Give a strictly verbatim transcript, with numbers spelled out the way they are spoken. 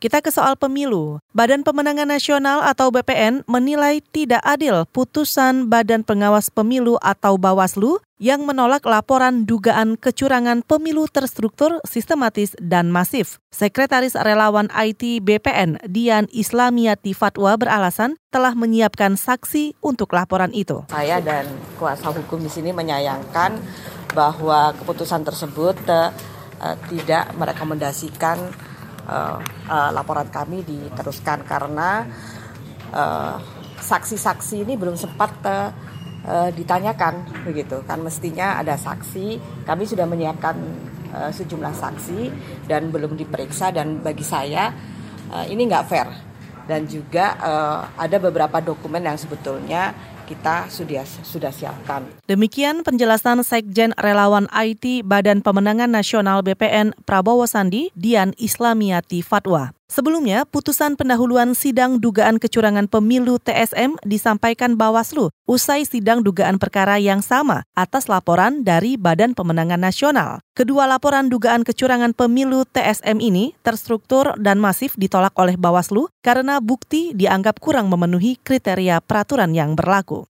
Kita ke soal pemilu. Badan Pemenangan Nasional atau B P N menilai tidak adil putusan Badan Pengawas Pemilu atau Bawaslu yang menolak laporan dugaan kecurangan pemilu terstruktur, sistematis, dan masif. Sekretaris Relawan I T B P N Dian Islamiyati Fatwa beralasan telah menyiapkan saksi untuk laporan itu. Saya dan kuasa hukum di sini menyayangkan bahwa keputusan tersebut uh, uh, tidak merekomendasikan Uh, uh, laporan kami diteruskan karena uh, saksi-saksi ini belum sempat uh, uh, ditanyakan, begitu kan, mestinya ada saksi. Kami sudah menyiapkan uh, sejumlah saksi dan belum diperiksa, dan bagi saya uh, ini nggak fair, dan juga uh, ada beberapa dokumen yang sebetulnya kita sudah sudah siapkan. Demikian penjelasan Sekjen Relawan I T Badan Pemenangan Nasional B P N Prabowo Sandi, Dian Islamiyati Fatwa. Sebelumnya, putusan pendahuluan sidang dugaan kecurangan pemilu T S M disampaikan Bawaslu usai sidang dugaan perkara yang sama atas laporan dari Badan Pemenangan Nasional. Kedua laporan dugaan kecurangan pemilu T S M ini terstruktur dan masif ditolak oleh Bawaslu karena bukti dianggap kurang memenuhi kriteria peraturan yang berlaku.